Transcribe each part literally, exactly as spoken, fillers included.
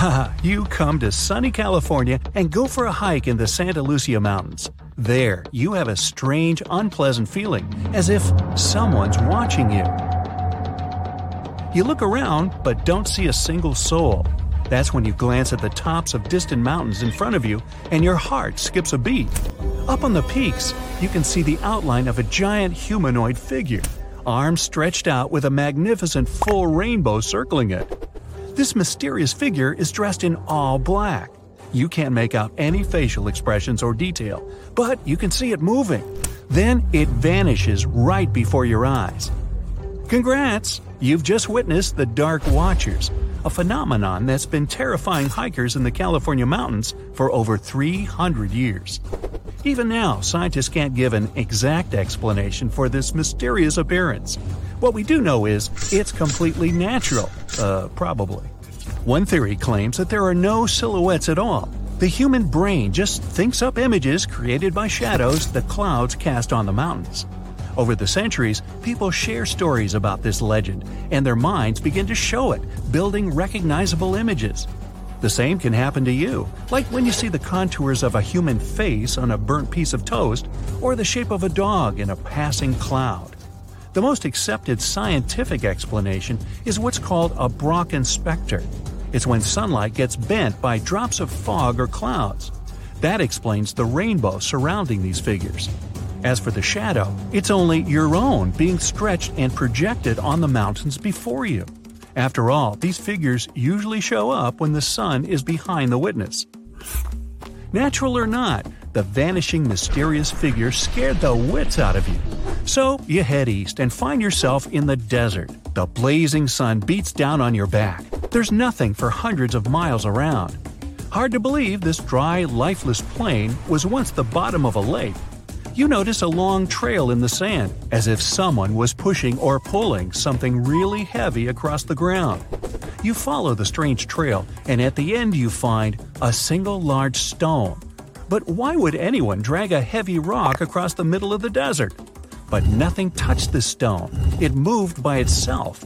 Haha, you come to sunny California and go for a hike in the Santa Lucia Mountains. There, you have a strange, unpleasant feeling, as if someone's watching you. You look around, but don't see a single soul. That's when you glance at the tops of distant mountains in front of you, and your heart skips a beat. Up on the peaks, you can see the outline of a giant humanoid figure, arms stretched out with a magnificent full rainbow circling it. This mysterious figure is dressed in all black. You can't make out any facial expressions or detail, but you can see it moving. Then it vanishes right before your eyes. Congrats! You've just witnessed the Dark Watchers, a phenomenon that's been terrifying hikers in the California mountains for over three hundred years. Even now, scientists can't give an exact explanation for this mysterious appearance. What we do know is it's completely natural, uh, probably. One theory claims that there are no silhouettes at all. The human brain just thinks up images created by shadows the clouds cast on the mountains. Over the centuries, people share stories about this legend, and their minds begin to show it, building recognizable images. The same can happen to you, like when you see the contours of a human face on a burnt piece of toast or the shape of a dog in a passing cloud. The most accepted scientific explanation is what's called a Brocken specter. It's when sunlight gets bent by drops of fog or clouds. That explains the rainbow surrounding these figures. As for the shadow, it's only your own being stretched and projected on the mountains before you. After all, these figures usually show up when the sun is behind the witness. Natural or not, the vanishing mysterious figure scared the wits out of you. So you head east and find yourself in the desert. The blazing sun beats down on your back. There's nothing for hundreds of miles around. Hard to believe this dry, lifeless plain was once the bottom of a lake. You notice a long trail in the sand, as if someone was pushing or pulling something really heavy across the ground. You follow the strange trail, and at the end you find a single large stone. But why would anyone drag a heavy rock across the middle of the desert? But nothing touched this stone. It moved by itself.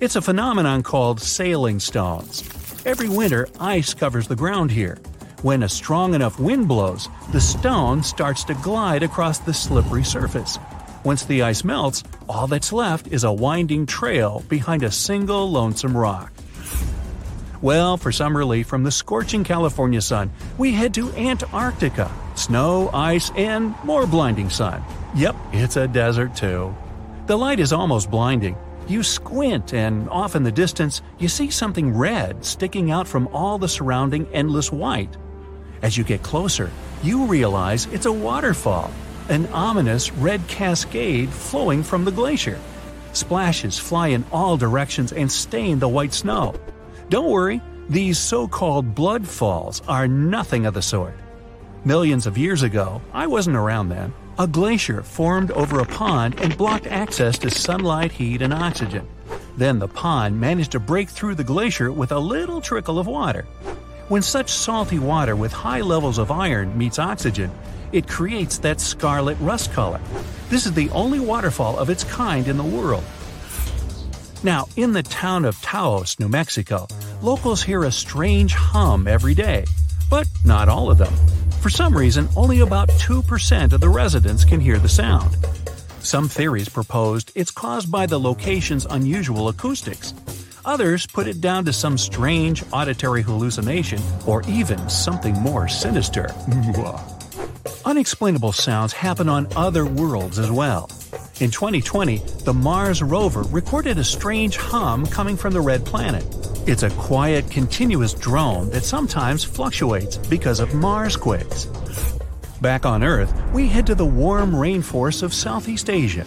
It's a phenomenon called sailing stones. Every winter, ice covers the ground here. When a strong enough wind blows, the stone starts to glide across the slippery surface. Once the ice melts, all that's left is a winding trail behind a single lonesome rock. Well, for some relief from the scorching California sun, we head to Antarctica. Snow, ice, and more blinding sun. Yep, it's a desert too. The light is almost blinding. You squint, and off in the distance, you see something red sticking out from all the surrounding endless white. As you get closer, you realize it's a waterfall, an ominous red cascade flowing from the glacier. Splashes fly in all directions and stain the white snow. Don't worry, these so-called blood falls are nothing of the sort. Millions of years ago, I wasn't around then, a glacier formed over a pond and blocked access to sunlight, heat, and oxygen. Then the pond managed to break through the glacier with a little trickle of water. When such salty water with high levels of iron meets oxygen, it creates that scarlet rust color. This is the only waterfall of its kind in the world. Now, in the town of Taos, New Mexico, locals hear a strange hum every day, but not all of them. For some reason, only about two percent of the residents can hear the sound. Some theories proposed it's caused by the location's unusual acoustics. Others put it down to some strange auditory hallucination or even something more sinister. Unexplainable sounds happen on other worlds as well. In twenty twenty, the Mars rover recorded a strange hum coming from the red planet. It's a quiet, continuous drone that sometimes fluctuates because of Marsquakes. Back on Earth, we head to the warm rainforests of Southeast Asia.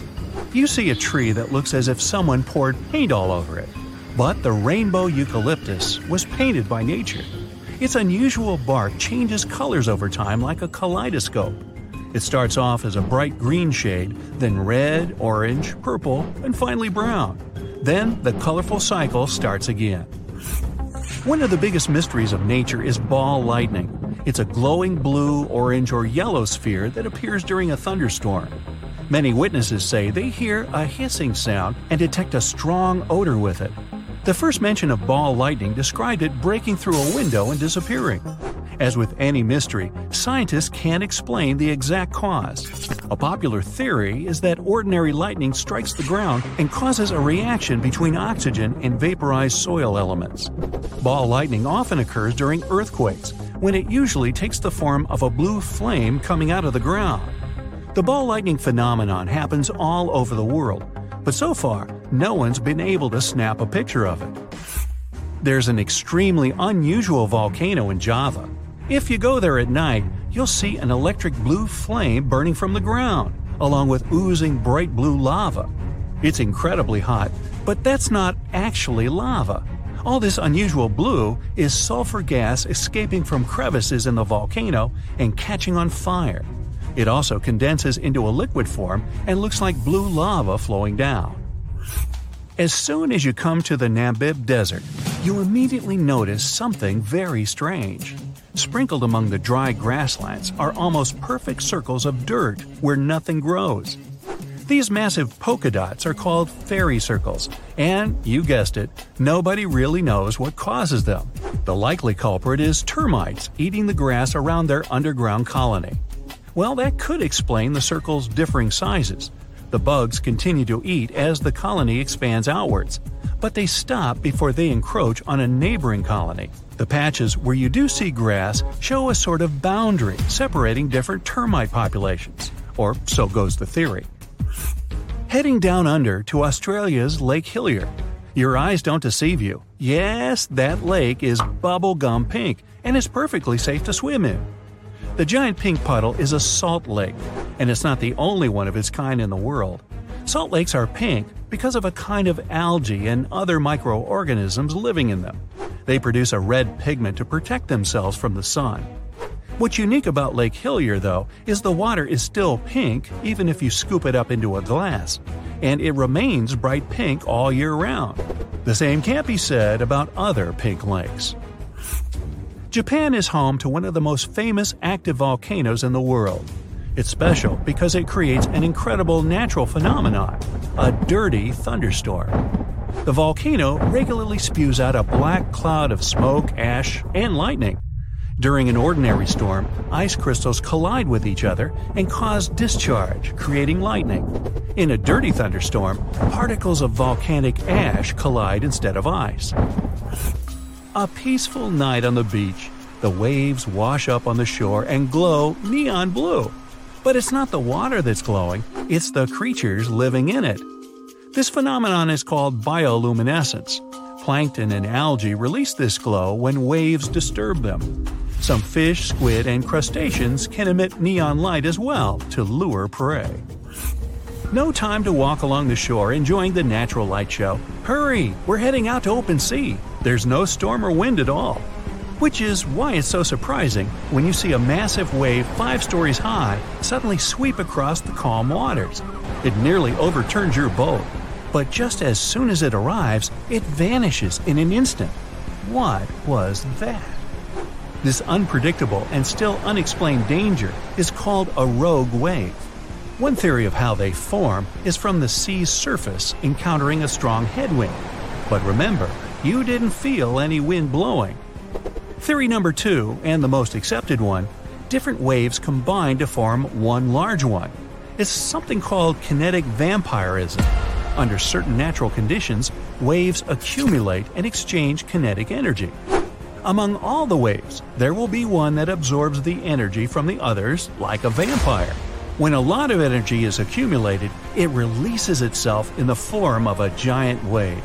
You see a tree that looks as if someone poured paint all over it. But the rainbow eucalyptus was painted by nature. Its unusual bark changes colors over time like a kaleidoscope. It starts off as a bright green shade, then red, orange, purple, and finally brown. Then the colorful cycle starts again. One of the biggest mysteries of nature is ball lightning. It's a glowing blue, orange, or yellow sphere that appears during a thunderstorm. Many witnesses say they hear a hissing sound and detect a strong odor with it. The first mention of ball lightning described it breaking through a window and disappearing. As with any mystery, scientists can't explain the exact cause. A popular theory is that ordinary lightning strikes the ground and causes a reaction between oxygen and vaporized soil elements. Ball lightning often occurs during earthquakes, when it usually takes the form of a blue flame coming out of the ground. The ball lightning phenomenon happens all over the world, but so far, no one's been able to snap a picture of it. There's an extremely unusual volcano in Java. If you go there at night, you'll see an electric blue flame burning from the ground, along with oozing bright blue lava. It's incredibly hot, but that's not actually lava. All this unusual blue is sulfur gas escaping from crevices in the volcano and catching on fire. It also condenses into a liquid form and looks like blue lava flowing down. As soon as you come to the Namib Desert, you immediately notice something very strange. Sprinkled among the dry grasslands are almost perfect circles of dirt where nothing grows. These massive polka dots are called fairy circles, and, you guessed it, nobody really knows what causes them. The likely culprit is termites eating the grass around their underground colony. Well, that could explain the circles' differing sizes. The bugs continue to eat as the colony expands outwards, but they stop before they encroach on a neighboring colony. The patches where you do see grass show a sort of boundary separating different termite populations, or so goes the theory. Heading down under to Australia's Lake Hillier. Your eyes don't deceive you. Yes, that lake is bubblegum pink, and it's perfectly safe to swim in. The giant pink puddle is a salt lake, and it's not the only one of its kind in the world. Salt lakes are pink because of a kind of algae and other microorganisms living in them. They produce a red pigment to protect themselves from the sun. What's unique about Lake Hillier, though, is the water is still pink even if you scoop it up into a glass, and it remains bright pink all year round. The same can't be said about other pink lakes. Japan is home to one of the most famous active volcanoes in the world. It's special because it creates an incredible natural phenomenon, a dirty thunderstorm. The volcano regularly spews out a black cloud of smoke, ash, and lightning. During an ordinary storm, ice crystals collide with each other and cause discharge, creating lightning. In a dirty thunderstorm, particles of volcanic ash collide instead of ice. A peaceful night on the beach. The waves wash up on the shore and glow neon blue. But it's not the water that's glowing, it's the creatures living in it. This phenomenon is called bioluminescence. Plankton and algae release this glow when waves disturb them. Some fish, squid, and crustaceans can emit neon light as well to lure prey. No time to walk along the shore enjoying the natural light show. Hurry, we're heading out to open sea. There's no storm or wind at all. Which is why it's so surprising when you see a massive wave five stories high suddenly sweep across the calm waters. It nearly overturns your boat. But just as soon as it arrives, it vanishes in an instant. What was that? This unpredictable and still unexplained danger is called a rogue wave. One theory of how they form is from the sea's surface encountering a strong headwind. But remember, you didn't feel any wind blowing. Theory number two, and the most accepted one, different waves combine to form one large one. It's something called kinetic vampirism. Under certain natural conditions, waves accumulate and exchange kinetic energy. Among all the waves, there will be one that absorbs the energy from the others like a vampire. When a lot of energy is accumulated, it releases itself in the form of a giant wave.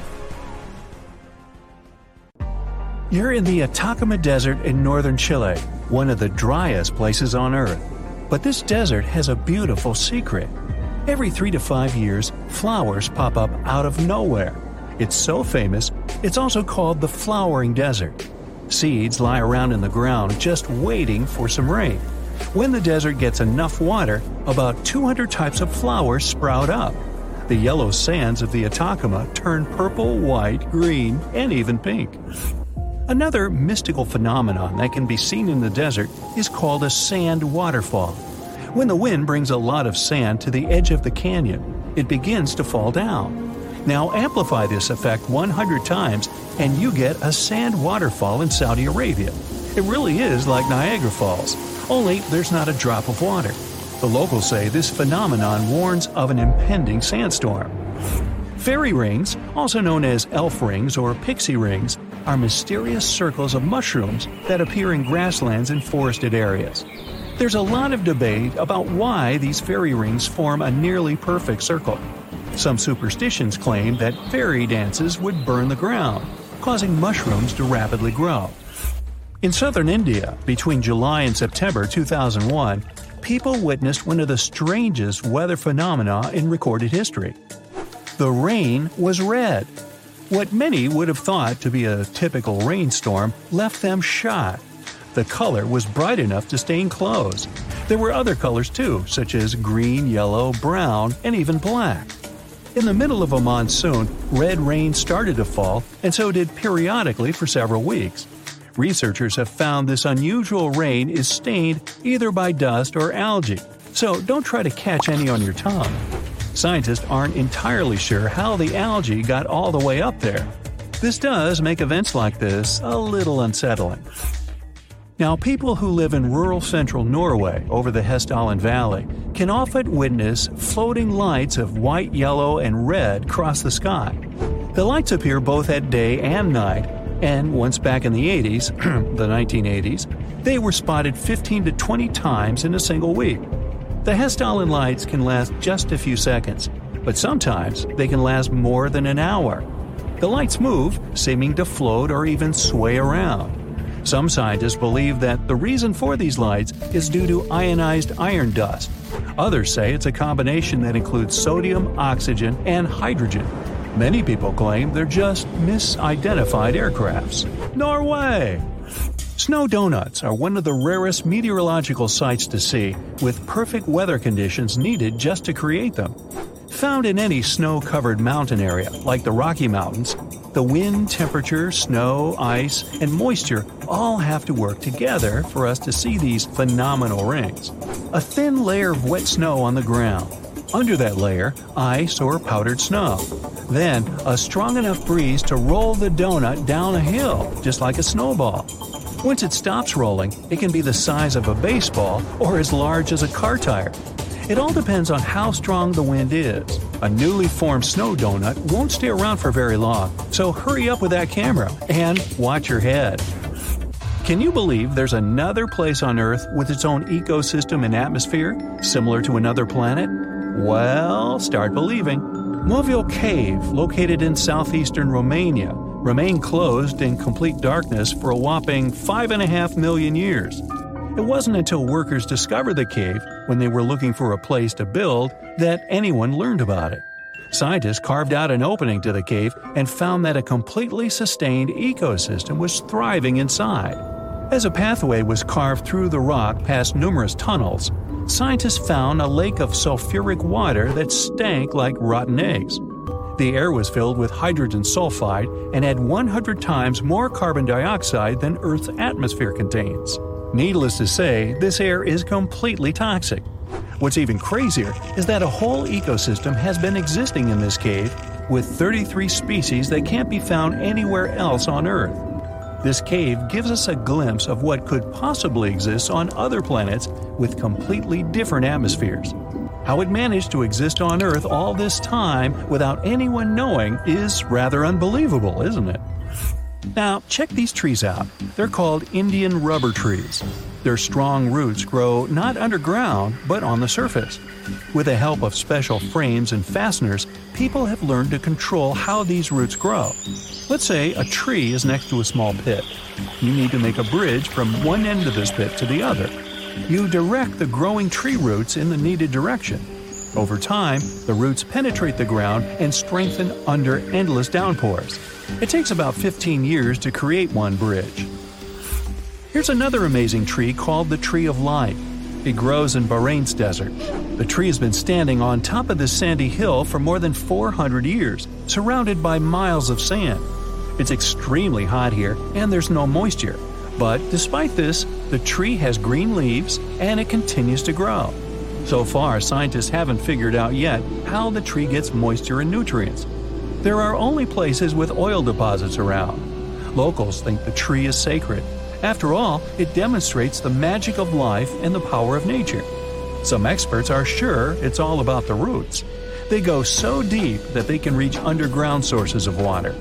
You're in the Atacama Desert in northern Chile, one of the driest places on Earth. But this desert has a beautiful secret. Every three to five years, flowers pop up out of nowhere. It's so famous, it's also called the Flowering Desert. Seeds lie around in the ground just waiting for some rain. When the desert gets enough water, about two hundred types of flowers sprout up. The yellow sands of the Atacama turn purple, white, green, and even pink. Another mystical phenomenon that can be seen in the desert is called a sand waterfall. When the wind brings a lot of sand to the edge of the canyon, it begins to fall down. Now amplify this effect one hundred times and you get a sand waterfall in Saudi Arabia. It really is like Niagara Falls, only there's not a drop of water. The locals say this phenomenon warns of an impending sandstorm. Fairy rings, also known as elf rings or pixie rings, are mysterious circles of mushrooms that appear in grasslands and forested areas. There's a lot of debate about why these fairy rings form a nearly perfect circle. Some superstitions claim that fairy dances would burn the ground, causing mushrooms to rapidly grow. In southern India, between July and September two thousand one, people witnessed one of the strangest weather phenomena in recorded history. The rain was red. What many would have thought to be a typical rainstorm left them shocked. The color was bright enough to stain clothes. There were other colors too, such as green, yellow, brown, and even black. In the middle of a monsoon, red rain started to fall, and so did periodically for several weeks. Researchers have found this unusual rain is stained either by dust or algae, so don't try to catch any on your tongue. Scientists aren't entirely sure how the algae got all the way up there. This does make events like this a little unsettling. Now, people who live in rural central Norway over the Hessdalen Valley can often witness floating lights of white, yellow, and red cross the sky. The lights appear both at day and night, and once back in the eighties, the nineteen eighties, they were spotted fifteen to twenty times in a single week. The Hessdalen lights can last just a few seconds, but sometimes they can last more than an hour. The lights move, seeming to float or even sway around. Some scientists believe that the reason for these lights is due to ionized iron dust. Others say it's a combination that includes sodium, oxygen, and hydrogen. Many people claim they're just misidentified aircrafts. Norway! Snow donuts are one of the rarest meteorological sights to see, with perfect weather conditions needed just to create them. Found in any snow-covered mountain area, like the Rocky Mountains, the wind, temperature, snow, ice, and moisture all have to work together for us to see these phenomenal rings. A thin layer of wet snow on the ground. Under that layer, ice or powdered snow. Then, a strong enough breeze to roll the donut down a hill, just like a snowball. Once it stops rolling, it can be the size of a baseball or as large as a car tire. It all depends on how strong the wind is. A newly formed snow donut won't stay around for very long, so hurry up with that camera and watch your head. Can you believe there's another place on Earth with its own ecosystem and atmosphere, similar to another planet? Well, start believing. Movil Cave, located in southeastern Romania, remained closed in complete darkness for a whopping five and a half million years. It wasn't until workers discovered the cave, when they were looking for a place to build, that anyone learned about it. Scientists carved out an opening to the cave and found that a completely sustained ecosystem was thriving inside. As a pathway was carved through the rock past numerous tunnels, scientists found a lake of sulfuric water that stank like rotten eggs. The air was filled with hydrogen sulfide and had one hundred times more carbon dioxide than Earth's atmosphere contains. Needless to say, this air is completely toxic. What's even crazier is that a whole ecosystem has been existing in this cave, with thirty-three species that can't be found anywhere else on Earth. This cave gives us a glimpse of what could possibly exist on other planets with completely different atmospheres. How it managed to exist on Earth all this time without anyone knowing is rather unbelievable, isn't it? Now, check these trees out. They're called Indian rubber trees. Their strong roots grow not underground, but on the surface. With the help of special frames and fasteners, people have learned to control how these roots grow. Let's say a tree is next to a small pit. You need to make a bridge from one end of this pit to the other. You direct the growing tree roots in the needed direction. Over time, the roots penetrate the ground and strengthen under endless downpours. It takes about fifteen years to create one bridge. Here's another amazing tree called the Tree of Life. It grows in Bahrain's desert. The tree has been standing on top of this sandy hill for more than four hundred years, surrounded by miles of sand. It's extremely hot here, and there's no moisture. But despite this, the tree has green leaves, and it continues to grow. So far, scientists haven't figured out yet how the tree gets moisture and nutrients. There are only places with oil deposits around. Locals think the tree is sacred. After all, it demonstrates the magic of life and the power of nature. Some experts are sure it's all about the roots. They go so deep that they can reach underground sources of water.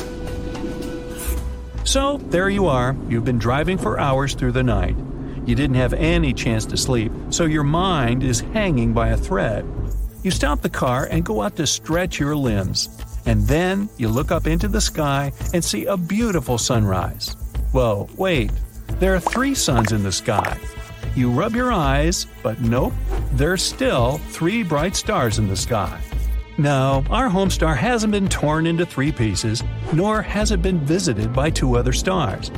So, there you are. You've been driving for hours through the night. You didn't have any chance to sleep, so your mind is hanging by a thread. You stop the car and go out to stretch your limbs. And then you look up into the sky and see a beautiful sunrise. Whoa, wait. There are three suns in the sky. You rub your eyes, but nope, there's still three bright stars in the sky. No, our home star hasn't been torn into three pieces, nor has it been visited by two other stars.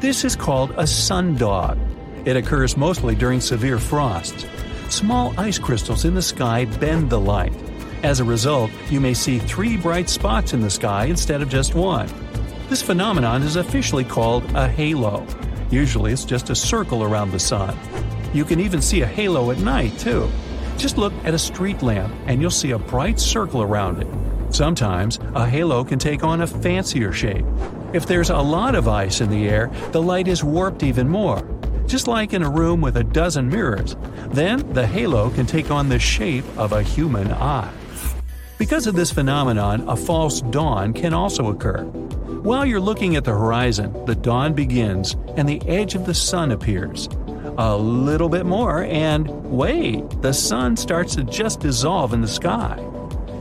This is called a sundog. It occurs mostly during severe frosts. Small ice crystals in the sky bend the light. As a result, you may see three bright spots in the sky instead of just one. This phenomenon is officially called a halo. Usually it's just a circle around the sun. You can even see a halo at night, too. Just look at a street lamp and you'll see a bright circle around it. Sometimes a halo can take on a fancier shape. If there's a lot of ice in the air, the light is warped even more. Just like in a room with a dozen mirrors. Then the halo can take on the shape of a human eye. Because of this phenomenon, a false dawn can also occur. While you're looking at the horizon, the dawn begins and the edge of the sun appears. A little bit more and, wait, the sun starts to just dissolve in the sky.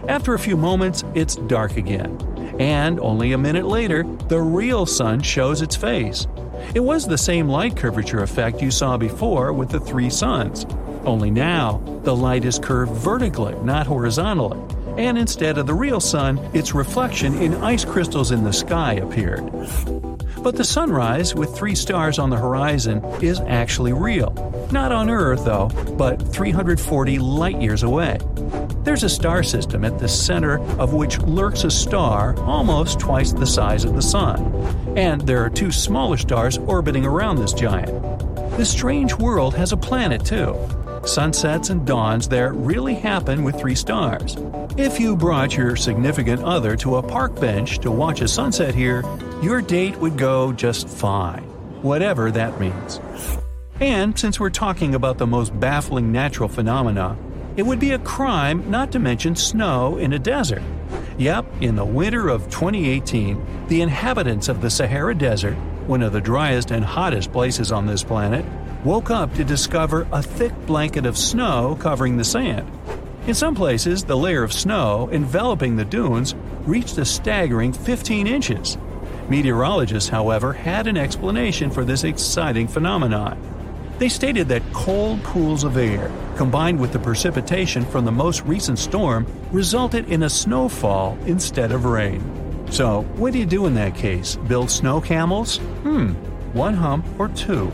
After a few moments, it's dark again. And only a minute later, the real sun shows its face. It was the same light curvature effect you saw before with the three suns. Only now, the light is curved vertically, not horizontally. And instead of the real sun, its reflection in ice crystals in the sky appeared. But the sunrise, with three stars on the horizon, is actually real. Not on Earth, though, but three hundred forty light-years away. There's a star system at the center of which lurks a star almost twice the size of the sun. And there are two smaller stars orbiting around this giant. This strange world has a planet, too. Sunsets and dawns there really happen with three stars. If you brought your significant other to a park bench to watch a sunset here, your date would go just fine, whatever that means. And since we're talking about the most baffling natural phenomena, it would be a crime not to mention snow in a desert. Yep, in the winter of twenty eighteen, the inhabitants of the Sahara Desert, one of the driest and hottest places on this planet, woke up to discover a thick blanket of snow covering the sand. In some places, the layer of snow enveloping the dunes reached a staggering fifteen inches. Meteorologists, however, had an explanation for this exciting phenomenon. They stated that cold pools of air, combined with the precipitation from the most recent storm, resulted in a snowfall instead of rain. So, what do you do in that case? Build snow camels? Hmm, one hump or two.